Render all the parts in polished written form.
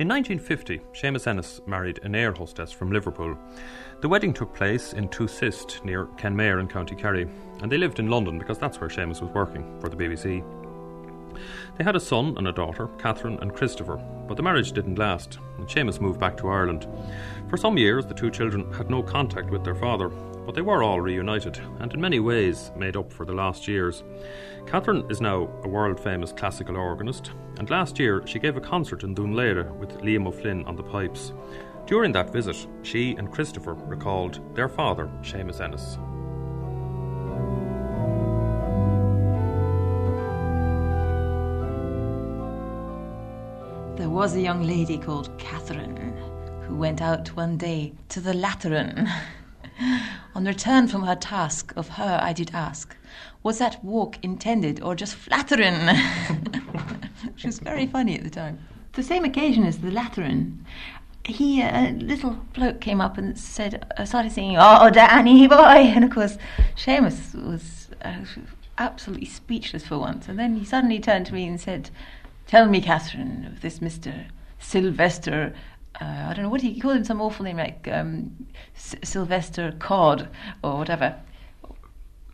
In 1950, Seamus Ennis married an air hostess from Liverpool. The wedding took place in Tuosist near Kenmare in County Kerry, and they lived in London because that's where Seamus was working for the BBC. They had a son and a daughter, Catherine and Christopher, but the marriage didn't last, and Seamus moved back to Ireland. For some years, the two children had no contact with their father, but they were all reunited, and in many ways made up for the lost years. Catherine is now a world-famous classical organist, and last year she gave a concert in Dún Laoghaire with Liam O'Flynn on the pipes. During that visit, she and Christopher recalled their father, Seamus Ennis. There was a young lady called Catherine who went out one day to the Lateran. On return from her task, of her I did ask, was that walk intended or just flatterin'? Which was very funny at the time. The same occasion as the Lateran, a little bloke came up and started singing, "Oh, Danny boy," and of course Seamus was absolutely speechless for once, and then he suddenly turned to me and said, "Tell me, Catherine, of this Mr. Sylvester, I don't know, what do you call him, some awful name like Sylvester Codd or whatever.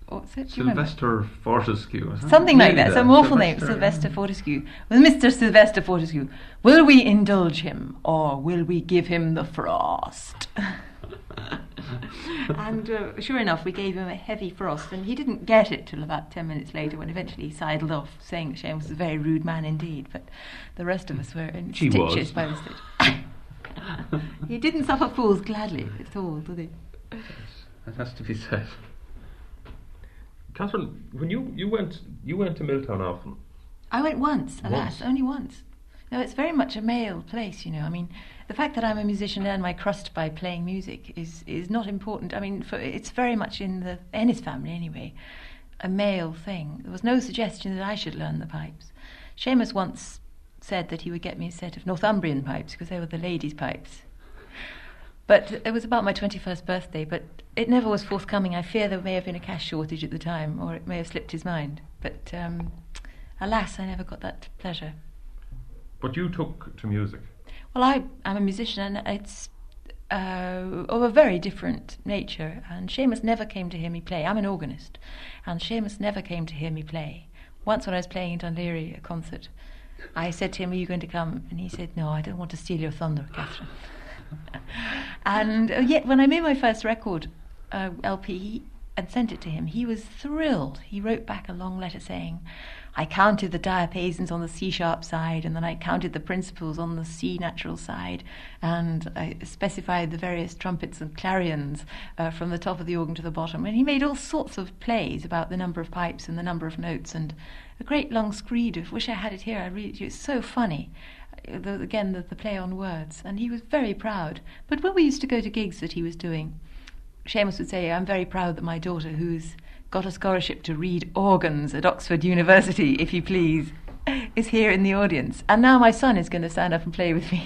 What's it? Sylvester Fortescue. Something like that, some awful name, Sylvester Fortescue. Well, Mr. Sylvester Fortescue, will we indulge him or will we give him the frost?" And sure enough, we gave him a heavy frost, and he didn't get it till about 10 minutes later, when eventually he sidled off, saying that Seamus was a very rude man indeed, but the rest of us were in stitches by the stage. He didn't suffer fools gladly at all, did he? Yes, that has to be said. Catherine, when you went to Miltown often? I went once, alas, only once. No, it's very much a male place, you know. I mean, the fact that I'm a musician and my crust by playing music is not important. I mean, it's very much in the Ennis family anyway, a male thing. There was no suggestion that I should learn the pipes. Seamus once said that he would get me a set of Northumbrian pipes because they were the ladies' pipes. But it was about my 21st birthday, but it never was forthcoming. I fear there may have been a cash shortage at the time, or it may have slipped his mind. But alas, I never got that pleasure. But you took to music. Well, I'm a musician, and it's of a very different nature. And Seamus never came to hear me play. I'm an organist, and Seamus never came to hear me play. Once when I was playing in Dún Laoghaire, a concert, I said to him, "Are you going to come?" And he said, "No, I don't want to steal your thunder, Catherine." And yet, when I made my first record, LP, and sent it to him, he was thrilled. He wrote back a long letter saying, "I counted the diapasons on the C-sharp side, and then I counted the principals on the C-natural side, and I specified the various trumpets and clarions from the top of the organ to the bottom." And he made all sorts of plays about the number of pipes and the number of notes, and a great long screed of, "Wish I had it here, I read it to you." It's so funny. Again, the play on words. And he was very proud. But when we used to go to gigs that he was doing, Seamus would say, "I'm very proud that my daughter, who's got a scholarship to read organs at Oxford University, if you please, is here in the audience. And now my son is going to stand up and play with me."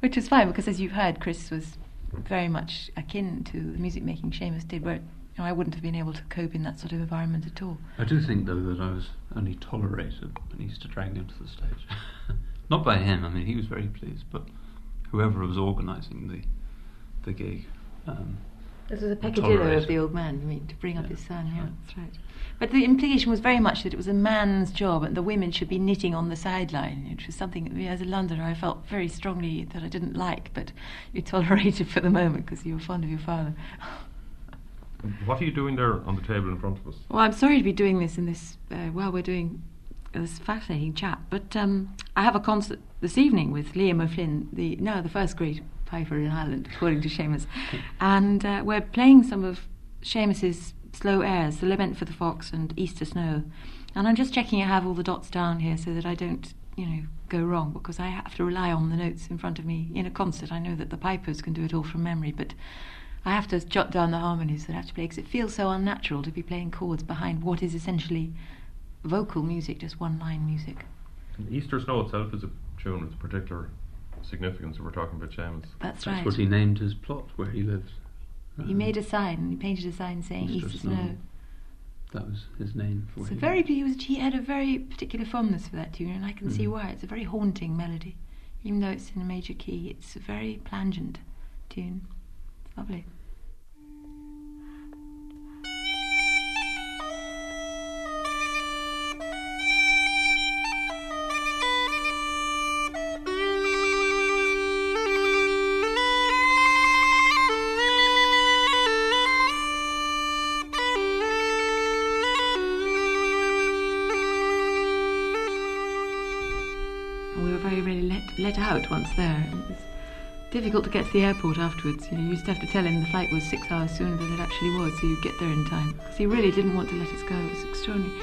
Which was fine, because as you've heard, Chris was very much akin to the music making Seamus did, where, you know, I wouldn't have been able to cope in that sort of environment at all. I do think, though, that I was only tolerated when he used to drag him to the stage. Not by him, I mean, he was very pleased, but whoever was organising the gig... This was a peccadillo of the old man, I mean, to bring up his son, yeah, that's right. But the implication was very much that it was a man's job and the women should be knitting on the sideline, which was something that, as a Londoner, I felt very strongly that I didn't like, but you tolerated for the moment because you were fond of your father. What are you doing there on the table in front of us? Well, I'm sorry to be doing this while we're doing this fascinating chat, but I have a concert this evening with Liam O'Flynn, the first grade piper in Ireland, according to Seamus, and we're playing some of Seamus's slow airs, The Lament for the Fox and Easter Snow, and I'm just checking I have all the dots down here so that I don't, you know, go wrong, because I have to rely on the notes in front of me in a concert. I know that the pipers can do it all from memory, but I have to jot down the harmonies that I have to play, because it feels so unnatural to be playing chords behind what is essentially vocal music, just one-line music. And Easter Snow itself is a tune with a particular significance that we're talking about, Seamus. That's right. That's what he named his plot where he lives. He made a sign, he painted a sign saying Easter Snow. That was his name for it. He had a very particular fondness for that tune, and I can see why. It's a very haunting melody. Even though it's in a major key, it's a very plangent tune. It's lovely. Let out once there. It was difficult to get to the airport afterwards. You know, you used to have to tell him the flight was 6 hours sooner than it actually was, so you'd get there in time. Because he really didn't want to let us go. It was extraordinary.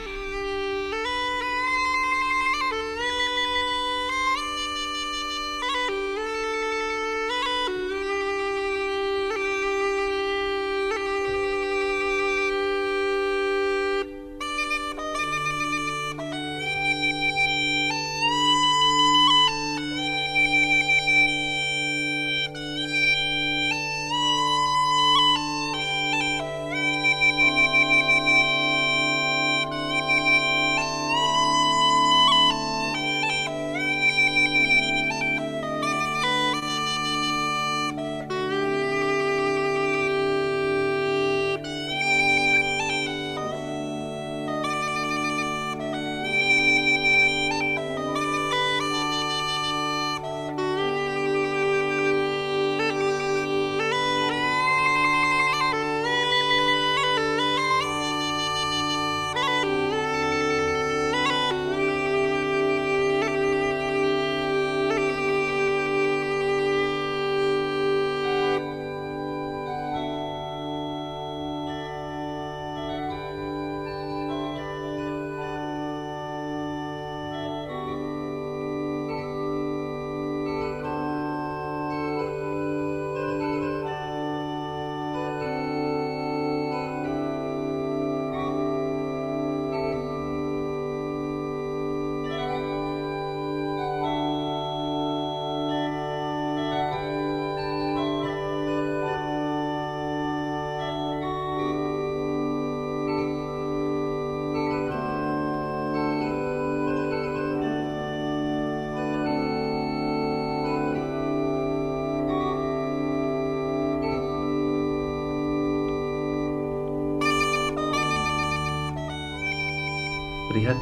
He had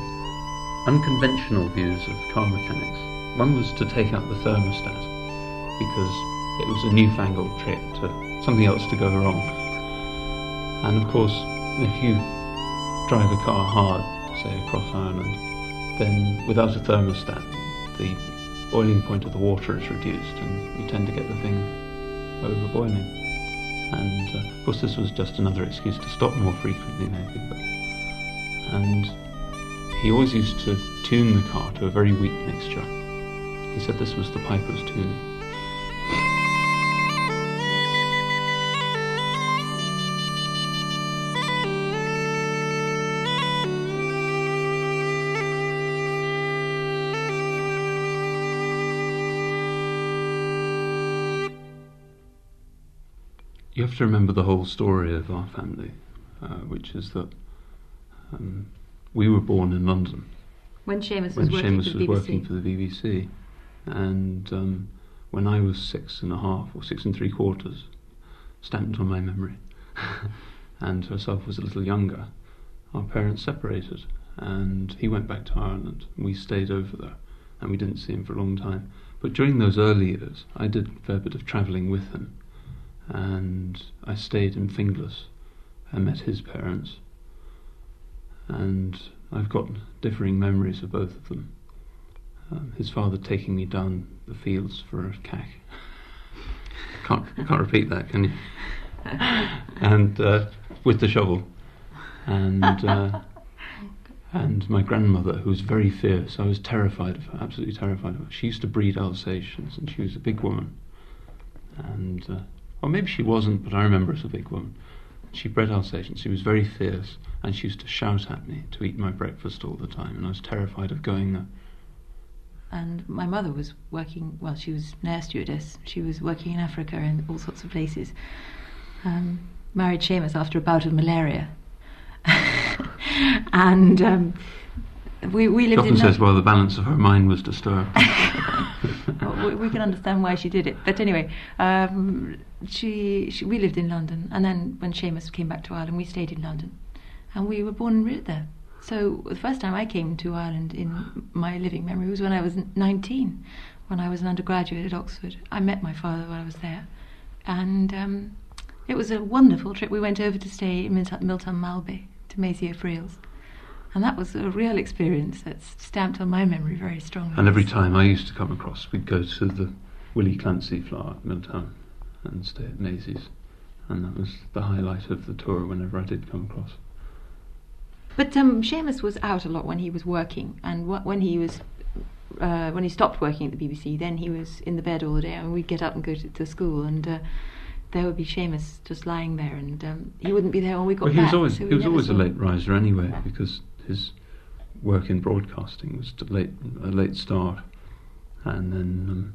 unconventional views of car mechanics. One was to take out the thermostat because it was a newfangled trick to something else to go wrong. And of course, if you drive a car hard, say across Ireland, then without a thermostat, the boiling point of the water is reduced and you tend to get the thing overboiling. And of course, this was just another excuse to stop more frequently, maybe. He always used to tune the car to a very weak mixture. He said this was the piper's tuning. You have to remember the whole story of our family, which is that we were born in London when Seamus was working for the BBC, and when I was 6 and a half or 6 and 3/4, stamped on my memory, and herself was a little younger, our parents separated and he went back to Ireland. We stayed over there and we didn't see him for a long time. But during those early years I did a fair bit of travelling with him, and I stayed in Finglas and met his parents. And I've got differing memories of both of them. His father taking me down the fields for a cack. Can't repeat that, can you? And with the shovel. And my grandmother, who was very fierce. I was terrified of her, absolutely terrified of her. She used to breed Alsatians, and she was a big woman. And well, maybe she wasn't, but I remember as a big woman. She bred Alsatians. She was very fierce, and she used to shout at me to eat my breakfast all the time, and I was terrified of going there. And my mother was working, well, she was an air stewardess. She was working in Africa and all sorts of places. Married Seamus after a bout of malaria. And we lived in... She often says, well, the balance of her mind was disturbed. we can understand why she did it. But anyway, we lived in London, and then when Seamus came back to Ireland, we stayed in London, and we were born and reared there. So the first time I came to Ireland in my living memory was when I was 19, when I was an undergraduate at Oxford. I met my father while I was there, and it was a wonderful trip. We went over to stay in Miltown Malbay, to Maisie O'Friel's. And that was a real experience that's stamped on my memory very strongly. And every time I used to come across, we'd go to the Willie Clancy flower at Miltown and stay at Maisie's. And that was the highlight of the tour whenever I did come across. But Seamus was out a lot when he was working, and when he stopped working at the BBC, then he was in the bed all the day, and we'd get up and go to school, and there would be Seamus just lying there, and he wouldn't be there when we got back. He was always a late riser anyway, because his work in broadcasting was a late start, and then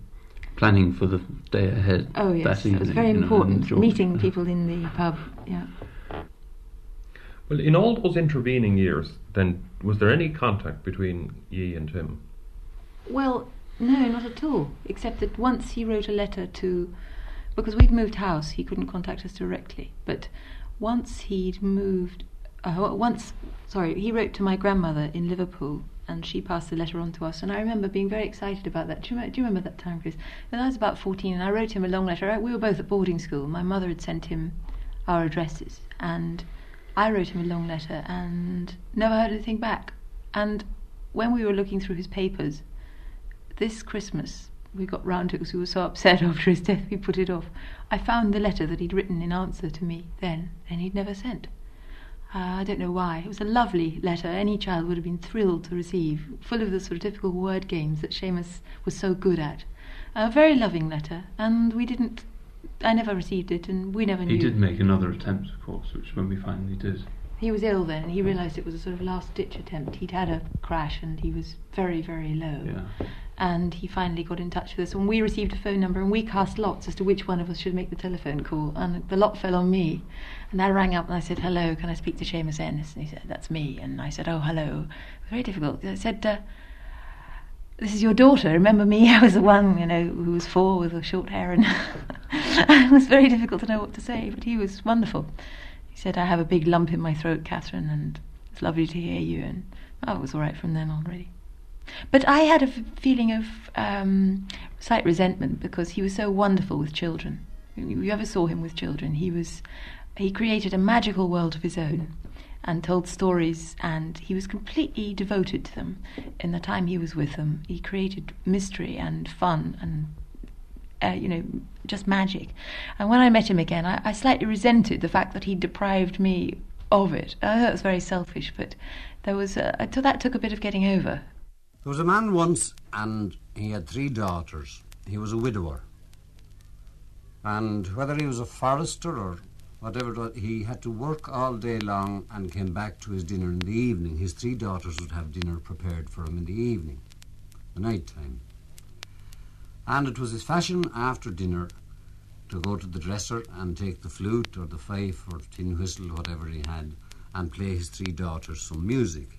planning for the day ahead. Oh yes, that evening, it was very important, meeting people in the pub, yeah. Well, in all those intervening years, then, was there any contact between ye and him? Well, no, not at all, except that once he wrote a letter to... Because we'd moved house, he couldn't contact us directly, but once he'd moved... he wrote to my grandmother in Liverpool, and she passed the letter on to us, and I remember being very excited about that. Do you remember that time, Chris? When I was about 14, and I wrote him a long letter. We were both at boarding school. My mother had sent him our addresses, and... I wrote him a long letter and never heard anything back. And when we were looking through his papers, this Christmas, we got round to it because we were so upset after his death, we put it off. I found the letter that he'd written in answer to me then, and he'd never sent. I don't know why. It was a lovely letter any child would have been thrilled to receive, full of the sort of typical word games that Seamus was so good at. A very loving letter, and I never received it, and we never knew. He did make another attempt, of course, which when we finally did... He was ill then, and he realised it was a sort of last-ditch attempt. He'd had a crash, and he was very, very low. Yeah. And he finally got in touch with us, and we received a phone number, and we cast lots as to which one of us should make the telephone call, and the lot fell on me. And I rang up, and I said, "Hello, can I speak to Seamus Ennis?" And he said, "That's me." And I said, "Oh, hello." It was very difficult. I said, "This is your daughter, remember me? I was the one, who was 4 with a short hair," and it was very difficult to know what to say, but he was wonderful. He said, "I have a big lump in my throat, Catherine, and it's lovely to hear you," and it was all right from then on, really. But I had a feeling of slight resentment because he was so wonderful with children. You ever saw him with children? He created a magical world of his own, and told stories, and he was completely devoted to them. In the time he was with them, he created mystery and fun and, just magic. And when I met him again, I slightly resented the fact that he deprived me of it. I thought it was very selfish, but that took a bit of getting over. There was a man once, and he had 3 daughters. He was a widower. And whether he was a forester or whatever, he had to work all day long and came back to his dinner in the evening. His 3 daughters would have dinner prepared for him in the evening, the night time. And it was his fashion after dinner to go to the dresser and take the flute or the fife or tin whistle, whatever he had, and play his 3 daughters some music.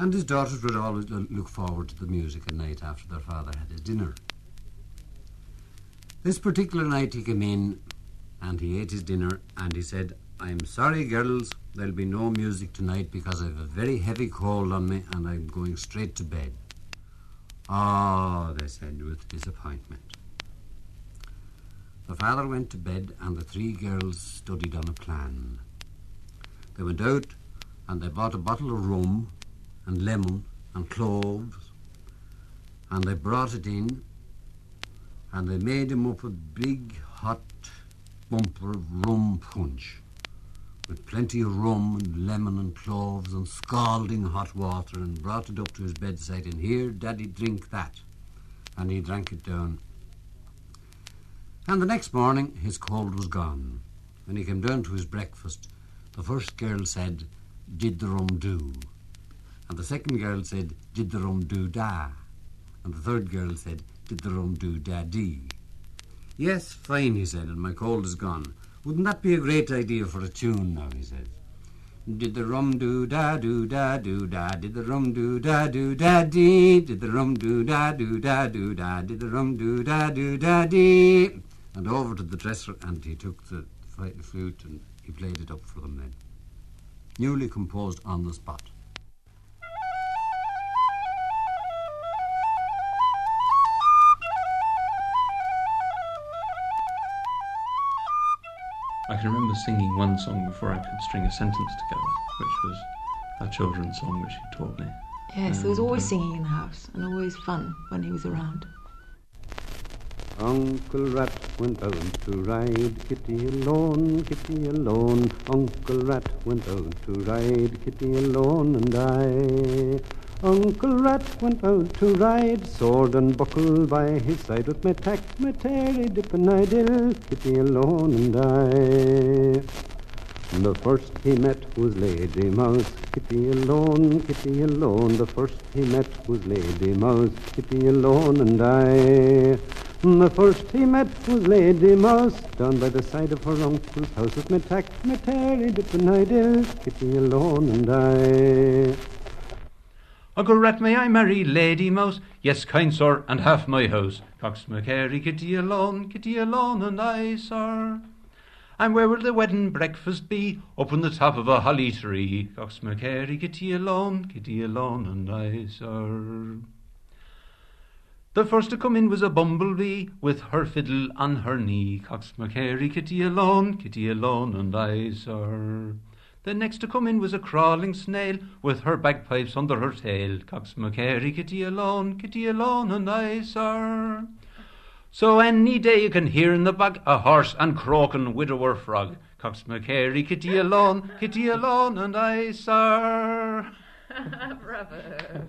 And his daughters would always look forward to the music at night after their father had his dinner. This particular night he came in, and he ate his dinner, and he said, "I'm sorry, girls, there'll be no music tonight because I've a very heavy cold on me and I'm going straight to bed." "Ah," they said with disappointment. The father went to bed, and the 3 girls studied on a plan. They went out, and they bought a bottle of rum and lemon and cloves, and they brought it in, and they made him up a big, hot bumper of rum punch with plenty of rum and lemon and cloves and scalding hot water, and brought it up to his bedside and, "Here, Daddy, drink that." And he drank it down. And the next morning his cold was gone. When he came down to his breakfast, the first girl said, "Did the rum do?" And the second girl said, "Did the rum do da?" And the third girl said, "Did the rum do da dee?" "Yes, fine," he said, "and my cold is gone. Wouldn't that be a great idea for a tune now?" he said. Did the rum do da do da, did the rum do da dee, did the rum do da do da, did the rum do da dee. And over to the dresser, and he took the flute and he played it up for them then. Newly composed on the spot. I can remember singing one song before I could string a sentence together, which was a children's song which he taught me. Yes, there was always singing in the house, and always fun when he was around. Uncle Rat went out to ride, Kitty alone, Kitty alone. Uncle Rat went out to ride, Kitty alone and I. Uncle Rat went out to ride, sword and buckle by his side, with my tack, my terry, dip and I dill, Kitty alone and I. The first he met was Lady Mouse, Kitty alone, Kitty alone. The first he met was Lady Mouse, Kitty alone and I. The first he met was Lady Mouse, down by the side of her uncle's house, with me tack, me tarry, dip and I dill, Kitty alone and I. Uncle Rat, may I marry Lady Mouse? Yes, kind sir, and half my house. Cox McCary, Kitty alone and I, sir. And where will the wedding breakfast be? Up on the top of a holly tree. Cox McCary, Kitty alone and I, sir. The first to come in was a bumblebee, with her fiddle on her knee. Cox McCary, Kitty alone and I, sir. The next to come in was a crawling snail, with her bagpipes under her tail. Cox McCary, Kitty alone and I, sir. So any day you can hear in the bog a horse and croaking widower frog. Cox McCary, Kitty alone and I, sir. Bravo.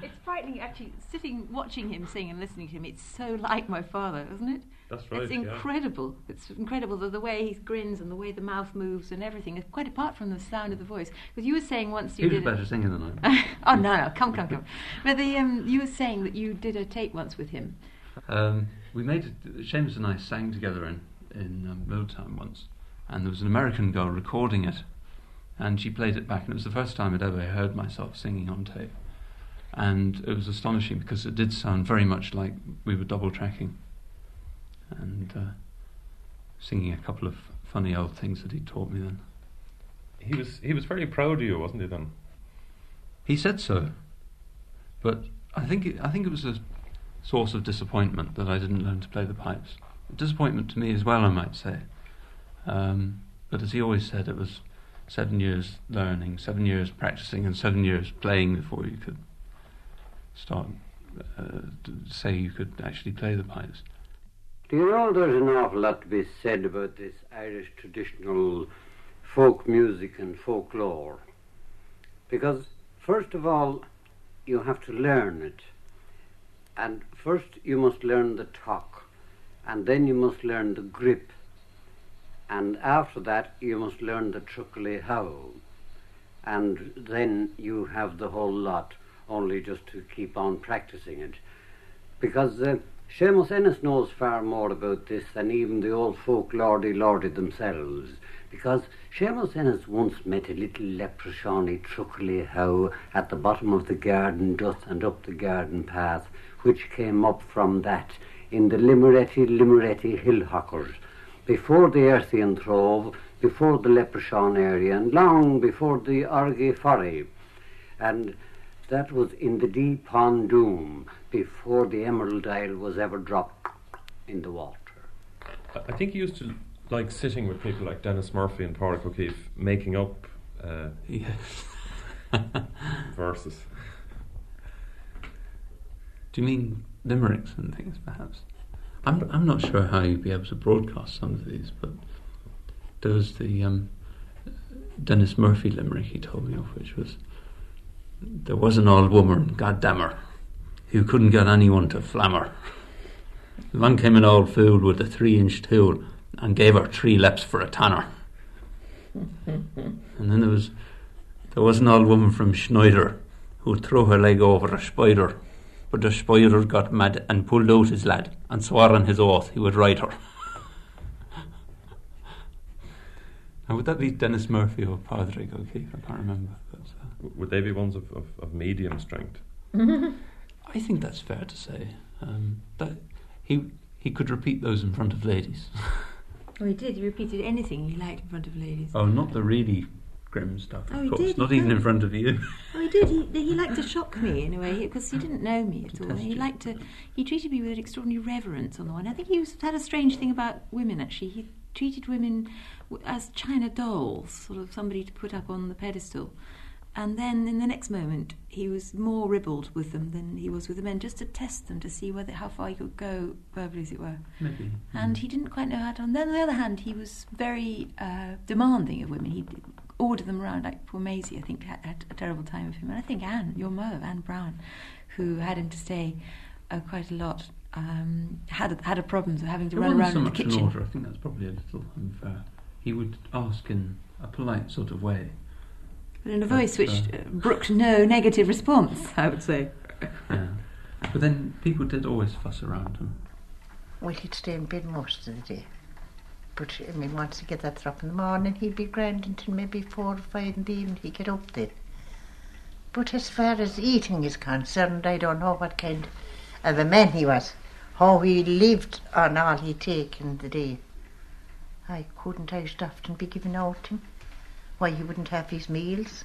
It's frightening, actually, sitting, watching him sing and listening to him. It's so like my father, isn't it? That's right, It's incredible. Yeah. It's incredible, the way he grins and the way the mouth moves and everything, it's quite apart from the sound of the voice. Because you were saying once you did... He was better singing than I. Oh, no, come. But you were saying that you did a tape once with him. Seamus and I sang together in Miltown once, and there was an American girl recording it, and she played it back, and it was the first time I'd ever heard myself singing on tape. And it was astonishing because it did sound very much like we were double tracking and singing a couple of funny old things that he taught me then. He was very proud of you, wasn't he, then? He said so, but I think it was a source of disappointment that I didn't learn to play the pipes. Disappointment to me as well, I might say. But as he always said, it was 7 years learning, 7 years practicing, and 7 years playing before you could start to say you could actually play the pipes. Do you know there's an awful lot to be said about this Irish traditional folk music and folklore? Because first of all, you have to learn it. And first you must learn the talk, and then you must learn the grip. And after that you must learn the truckly how. And then you have the whole lot, only just to keep on practicing it. Because Seamus Ennis knows far more about this than even the old folk lordy themselves. Because Seamus Ennis once met a little leprechauny truckly how at the bottom of the garden just and up the garden path, which came up from that in the Limeretti Hillhockers, before the Erthian Trove, before the Leprechaun area, and long before the Orgy Forry. And that was in the deep pond doom, before the Emerald Isle was ever dropped in the water. I think he used to like sitting with people like Dennis Murphy and Pádraig O'Keeffe, making up verses. Do you mean limericks and things, perhaps? I'm not sure how you'd be able to broadcast some of these, but there was the Dennis Murphy limerick he told me of, which was, there was an old woman, goddamn her, who couldn't get anyone to flam her. Along came an old fool with a 3-inch tool and gave her 3 laps for a tanner. And then there was an old woman from Schneider who threw her leg over a spider, but the spider got mad and pulled out his lad and swore on his oath he would ride her. Now, would that be Dennis Murphy or Pádraig O'Keeffe? I can't remember. Would they be ones of medium strength? I think that's fair to say. That he could repeat those in front of ladies. Oh, he did. He repeated anything he liked in front of ladies. Oh, not the really grim stuff, of course. Did. Not even in front of you. Oh, he did. He liked to shock me in a way, because he didn't know me at all. He liked to. He treated me with extraordinary reverence on the one. I think he had a strange thing about women, actually. He treated women as china dolls, sort of somebody to put up on the pedestal. And then in the next moment, he was more ribald with them than he was with the men, just to test them, to see how far he could go verbally, as it were. Maybe. And he didn't quite know how to. And then on the other hand, he was very demanding of women. He'd order them around. Like poor Maisie, I think, had a terrible time of him. And I think Anne, your mother, Anne Brown, who had him to stay quite a lot, had a problem with having to run around in the kitchen. It wasn't so much an order. I think that's probably a little unfair. He would ask in a polite sort of way, but in a voice which brooked no negative response, I would say. Yeah. But then people did always fuss around him. Well, he'd stay in bed most of the day. But, I mean, once he get that drop in the morning, he'd be grand until maybe 4 or 5 in the evening, he'd get up then. But as far as eating is concerned, I don't know what kind of a man he was, how he lived on all he'd taken in the day. I used to often be given out him. Why, he wouldn't have his meals.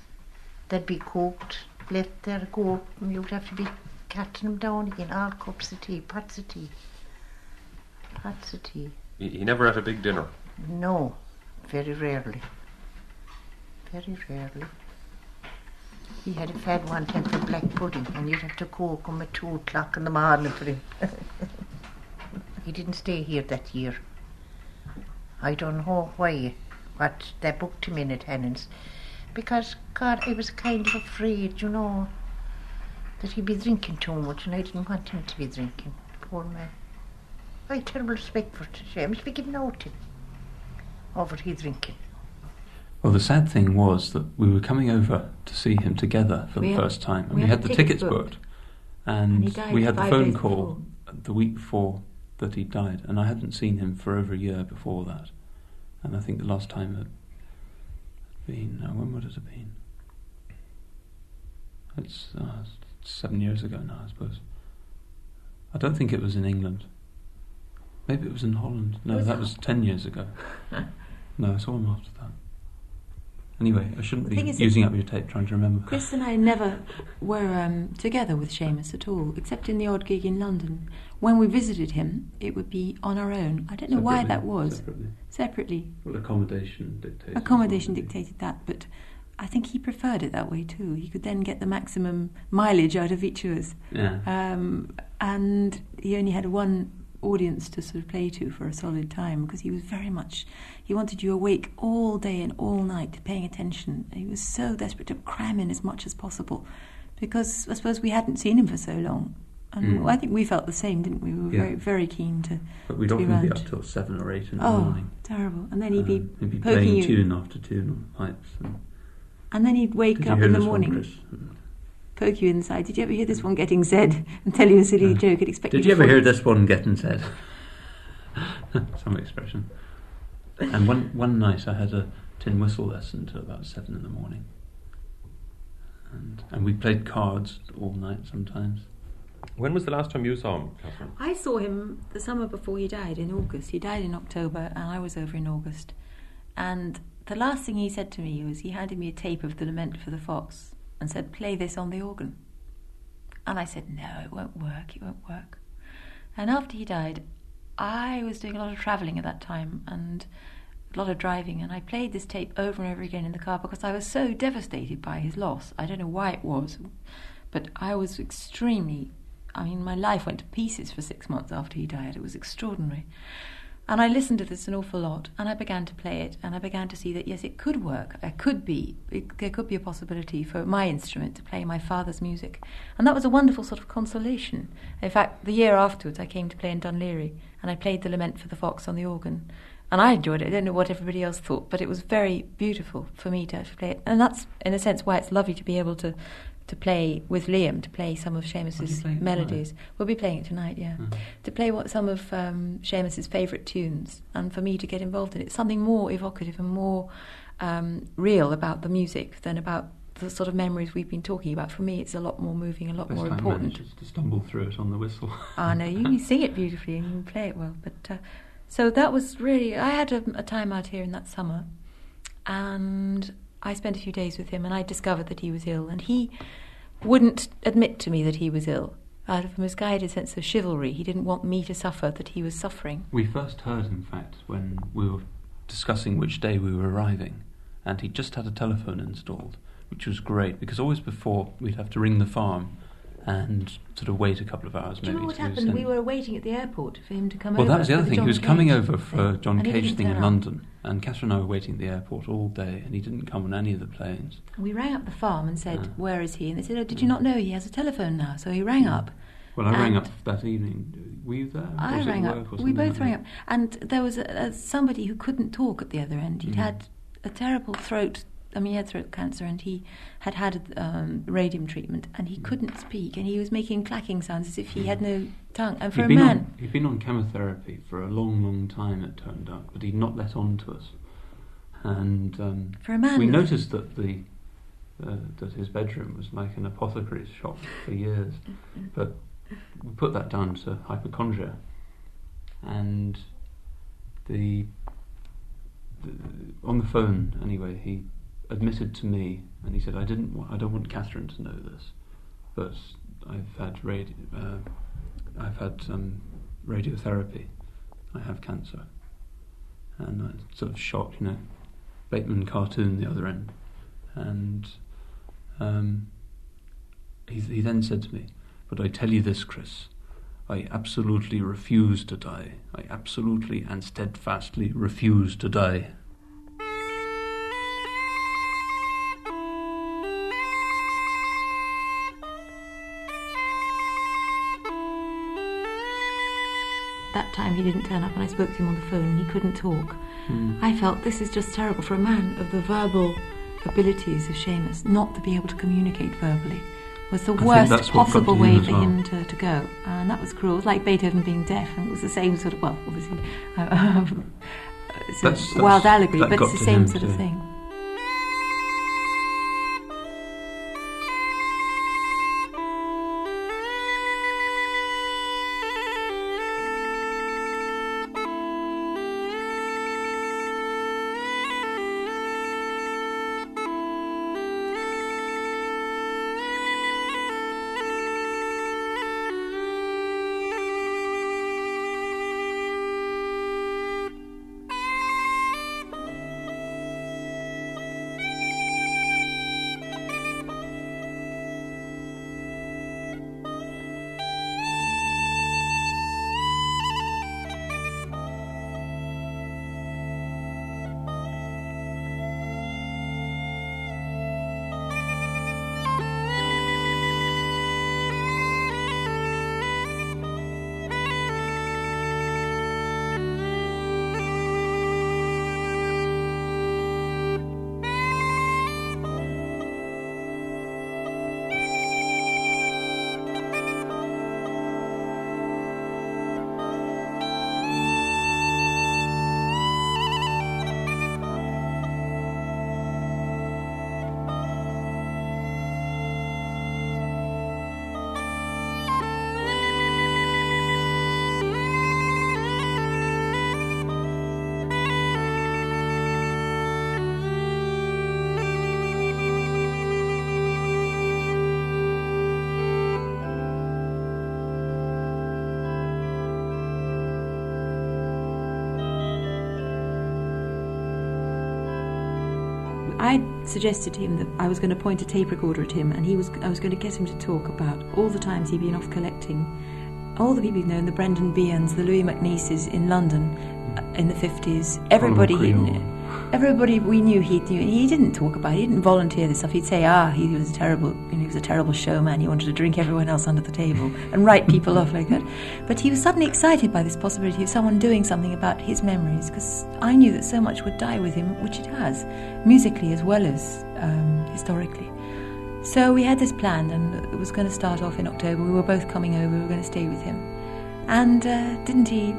They'd be cooked, left there, go, and you'd have to be catching them down again. All cups of tea, pots of tea. Pots of tea. He never had a big dinner? No, very rarely. Very rarely. He had a fad one time for black pudding, and you'd have to cook him at 2:00 in the morning for him. He didn't stay here that year. I don't know why. But they booked him in at Hennon's, because, God, I was kind of afraid, you know, that he'd be drinking too much, and I didn't want him to be drinking. Poor man. I had terrible respect for Seamus. He'd be giving out him over he drinking. Well, the sad thing was that we were coming over to see him together for the first time, and we had the tickets booked, and we had the phone call the week before that he died, and I hadn't seen him for over a year before that. And I think the last time had been, when would it have been? It's 7 years ago now, I suppose. I don't think it was in England. Maybe it was in Holland. No, that was 10 years ago. No, I saw him after that. Anyway, I shouldn't be using up your tape trying to remember. Chris and I never were together with Seamus at all, except in the odd gig in London. When we visited him, it would be on our own. I don't know why that was. Separately. Well, accommodation dictated. Accommodation dictated that, but I think he preferred it that way too. He could then get the maximum mileage out of each of us. Yeah. And he only had one audience to sort of play to for a solid time, because he was he wanted you awake all day and all night paying attention. He was so desperate to cram in as much as possible, because I suppose we hadn't seen him for so long, and I think we felt the same, didn't we? We were very, very keen to. But we'd often be up till 7 or 8 in the morning. Oh, terrible! And then he'd be playing you tune after tune on the pipes, and then he'd wake up in the morning. Poke you inside. Did you ever hear this one getting said? And tell you a silly joke and expect. Did you ever hear this one getting said? Some expression. And one night I had a tin whistle lesson till about 7 in the morning, and we played cards all night sometimes. When was the last time you saw him, Catherine? I saw him the summer before he died, in August. He died in October, and I was over in August. And the last thing he said to me was, he handed me a tape of The Lament for the Fox, and said, play this on the organ. And I said, no, it won't work. And after he died, I was doing a lot of travelling at that time, and a lot of driving, and I played this tape over and over again in the car, because I was so devastated by his loss. I don't know why it was, but I was my life went to pieces for 6 months after he died. It was extraordinary. And I listened to this an awful lot, and I began to play it, and I began to see that, yes, it could work. There could be a possibility for my instrument to play my father's music. And that was a wonderful sort of consolation. In fact, the year afterwards, I came to play in Dún Laoghaire, and I played The Lament for the Fox on the organ. And I enjoyed it. I don't know what everybody else thought, but it was very beautiful for me to actually play it. And that's, in a sense, why it's lovely to be able to to play with Liam, to play some of Seamus's melodies. Tonight? We'll be playing it tonight, yeah. Oh. To play some of Seamus's favourite tunes, and for me to get involved in it. Something more evocative and more real about the music than about the sort of memories we've been talking about. For me, it's a lot more moving, a lot more important. Best I managed to stumble through it on the whistle. Ah, no, you sing it beautifully and you play it well. But so that was really... I had a time out here in that summer, and I spent a few days with him, and I discovered that he was ill, and he wouldn't admit to me that he was ill. Out of a misguided sense of chivalry, he didn't want me to suffer that he was suffering. We first heard, in fact, when we were discussing which day we were arriving, and he just had a telephone installed, which was great, because always before we'd have to ring the farm and sort of wait a couple of hours. Do you know what happened? We were waiting at the airport for him to come over. Well, that was the other thing. He was coming over for a John Cage thing in London, and Catherine and I were waiting at the airport all day, and he didn't come on any of the planes. We rang up the farm and said, where is he? And they said, oh, did you not know he has a telephone now? So he rang up. Well, I rang up that evening. Were you there? I rang up. We both rang up. And there was somebody who couldn't talk at the other end. He'd had a terrible throat... I mean, he had throat cancer, and he had had radium treatment, and he couldn't speak, and he was making clacking sounds as if he had no tongue. And for he'd been on chemotherapy for a long, long time, it turned out, but he'd not let on to us. And for a man, we noticed that that his bedroom was like an apothecary's shop for years, but we put that down to hypochondria, and on the phone anyway he admitted to me, and he said, I don't want Catherine to know this, but I've had radiotherapy. I have cancer. And I sort of shocked, Bateman cartoon the other end. And he then said to me, but I tell you this, Chris, I absolutely refuse to die. I absolutely and steadfastly refuse to die. That time he didn't turn up, and I spoke to him on the phone, and he couldn't talk. I felt this is just terrible for a man of the verbal abilities of Seamus. Not to be able to communicate verbally was the worst possible way for him to go, and that was cruel. It was like Beethoven being deaf, and it was the same sort of, well, obviously that's wild allegory, but it's the same sort of thing. I suggested to him that I was going to point a tape recorder at him, and I was going to get him to talk about all the times he'd been off collecting, all the people he'd known, the Brendan Behan's, the Louis MacNeices in London in the 50s, everybody he knew. Everybody we knew he knew, and he didn't talk about it, he didn't volunteer this stuff. He'd say, he was a terrible showman, he wanted to drink everyone else under the table and write people off like that. But he was suddenly excited by this possibility of someone doing something about his memories, because I knew that so much would die with him, which it has, musically as well as historically. So we had this plan, and it was going to start off in October. We were both coming over. We were going to stay with him. And didn't he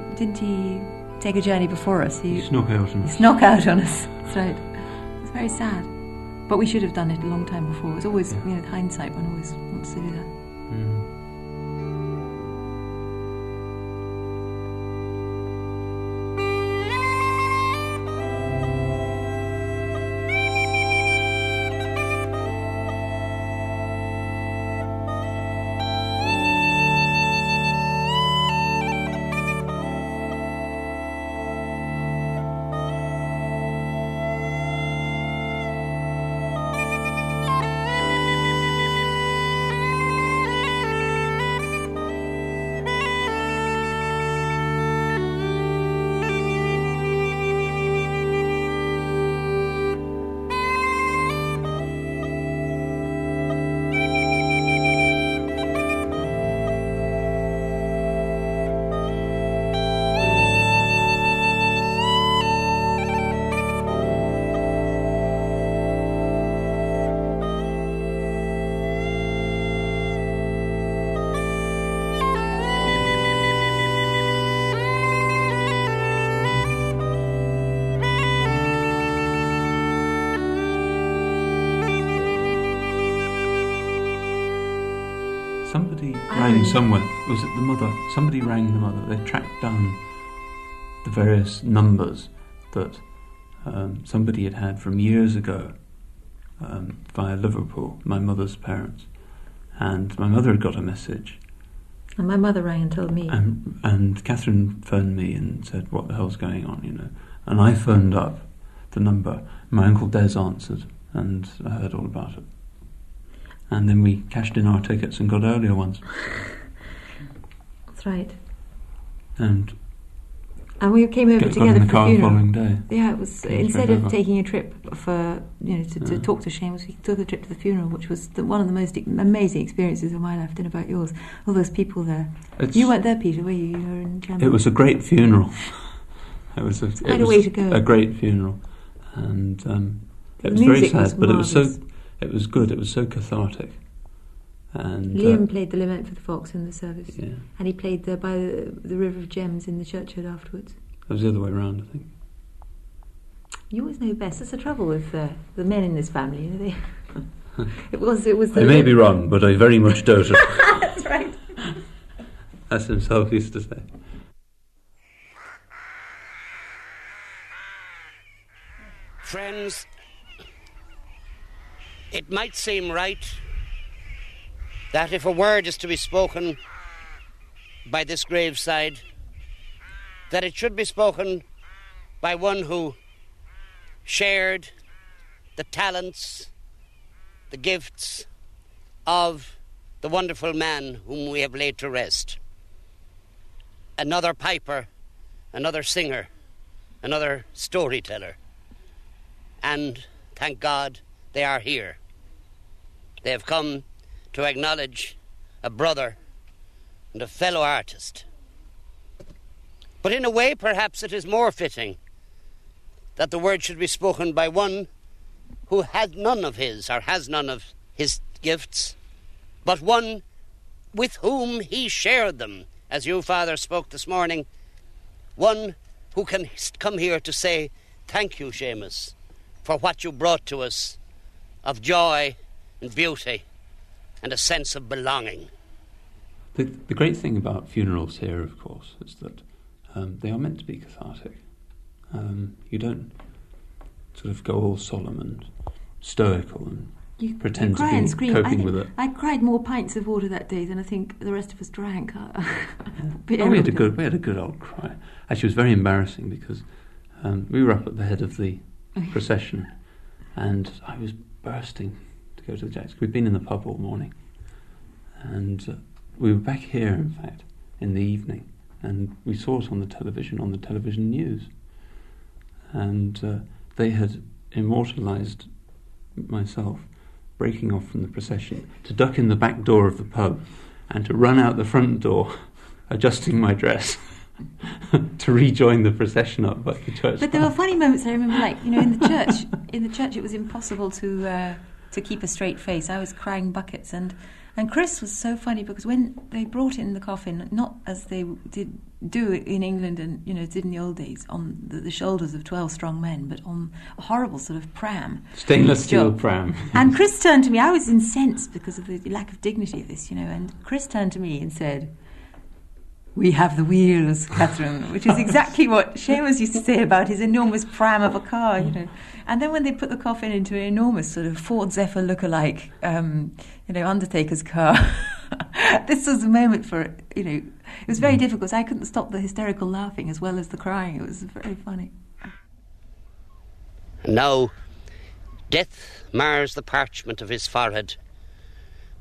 take a journey before us? He snuck out on us. That's right. It's very sad. But we should have done it a long time before. It's always, you know, hindsight. One always wants to do that. Mm. Someone, was it the mother? Somebody rang the mother. They tracked down the various numbers that somebody had had from years ago via Liverpool, my mother's parents. And my mother had got a message. And my mother rang and told me. And Catherine phoned me and said, what the hell's going on, you know? And I phoned up the number. My Uncle Des answered, and I heard all about it. And then we cashed in our tickets and got earlier ones. That's right. And we came over together for the funeral. The following day. Yeah, it was instead of taking a trip for to talk to Seamus, we took a trip to the funeral, which was one of the most amazing experiences of my life. I don't know about yours. All those people there. You weren't there, Peter, were you? You were in Germany. It was a great funeral. It was a way to go. A great funeral, and it was very sad, but it was so. It was good. It was so cathartic. And Liam played The Lament for the Fox in the service, and he played by the River of Gems in the churchyard afterwards. That was the other way round, I think. You always know best. That's the trouble with the men in this family. You know, they it was. I may be wrong, but I very much doubt it. That's right. As himself used to say. Friends. It might seem right that if a word is to be spoken by this graveside, that it should be spoken by one who shared the talents, the gifts of the wonderful man whom we have laid to rest. Another piper, another singer, another storyteller. And thank God they are here. They have come to acknowledge a brother and a fellow artist. But in a way, perhaps it is more fitting that the word should be spoken by one who had none of his, or has none of his gifts, but one with whom he shared them, as you, Father, spoke this morning, one who can come here to say, thank you, Seamus, for what you brought to us of joy and beauty and a sense of belonging. The great thing about funerals here, of course, is that they are meant to be cathartic. You don't sort of go all solemn and stoical and pretend to be coping with it. I cried more pints of water that day than I think the rest of us drank. We had a good old cry. Actually, it was very embarrassing because we were up at the head of the procession and I was bursting to go to the Jacks. We'd been in the pub all morning, and we were back here, in fact, in the evening, and we saw it on the television news, and they had immortalised myself breaking off from the procession to duck in the back door of the pub and to run out the front door adjusting my dress to rejoin the procession up by the church. But there were funny moments I remember, like, you know, in the church. In the church, it was impossible to to keep a straight face. I was crying buckets. And Chris was so funny, because when they brought in the coffin, not as they did do in England and, you know, did in the old days, on the shoulders of 12 strong men, but on a horrible sort of pram. Stainless steel pram. And Chris turned to me. I was incensed because of the lack of dignity of this, you know, and Chris turned to me and said, "We have the wheels, Catherine," which is exactly what Seamus used to say about his enormous pram of a car, you know. And then when they put the coffin into an enormous sort of Ford Zephyr look-alike, you know, undertaker's car, this was the moment for, you know, it was very difficult. I couldn't stop the hysterical laughing as well as the crying. It was very funny. Now, death mars the parchment of his forehead,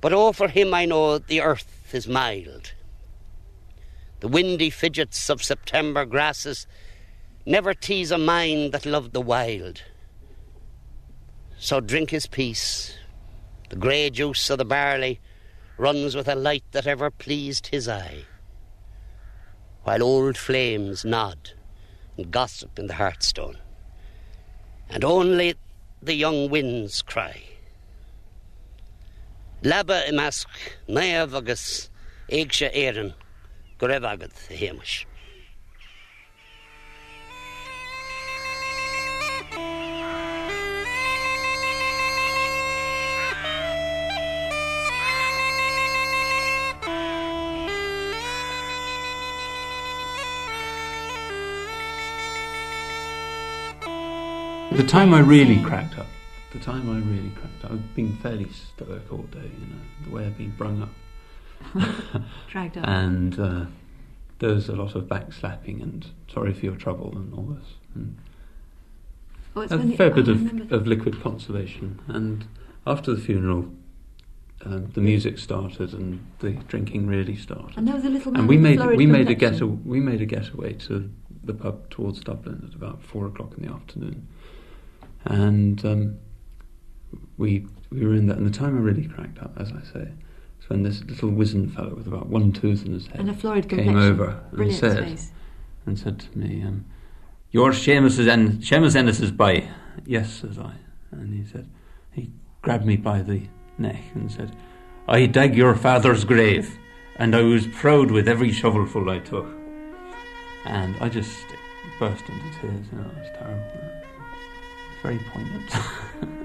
but oh, for him I know the earth is mild. The windy fidgets of September grasses never tease a mind that loved the wild. So drink his peace. The grey juice of the barley runs with a light that ever pleased his eye, while old flames nod and gossip in the hearthstone, and only the young winds cry. Laba imask, nea vagus, egsha erin. The time I really cracked up, I've been fairly stoic all day, you know, the way I've been brung up. Dragged up. And there was a lot of backslapping and sorry for your trouble and all this. And a fair bit of liquid consolation. And after the funeral, the music started and the drinking really started. And there was a little man. And we made a getaway to the pub towards Dublin at about 4 o'clock in the afternoon. And we were in that. And the time I really cracked up, as I say, when this little wizened fellow with about one tooth in his head and a florid complexion came over and said to me, "Your Seamus Ennis is by." "Yes," says I. And he grabbed me by the neck and said, "I dug your father's grave, and I was proud with every shovelful I took." And I just burst into tears. You know, it was terrible. Very poignant.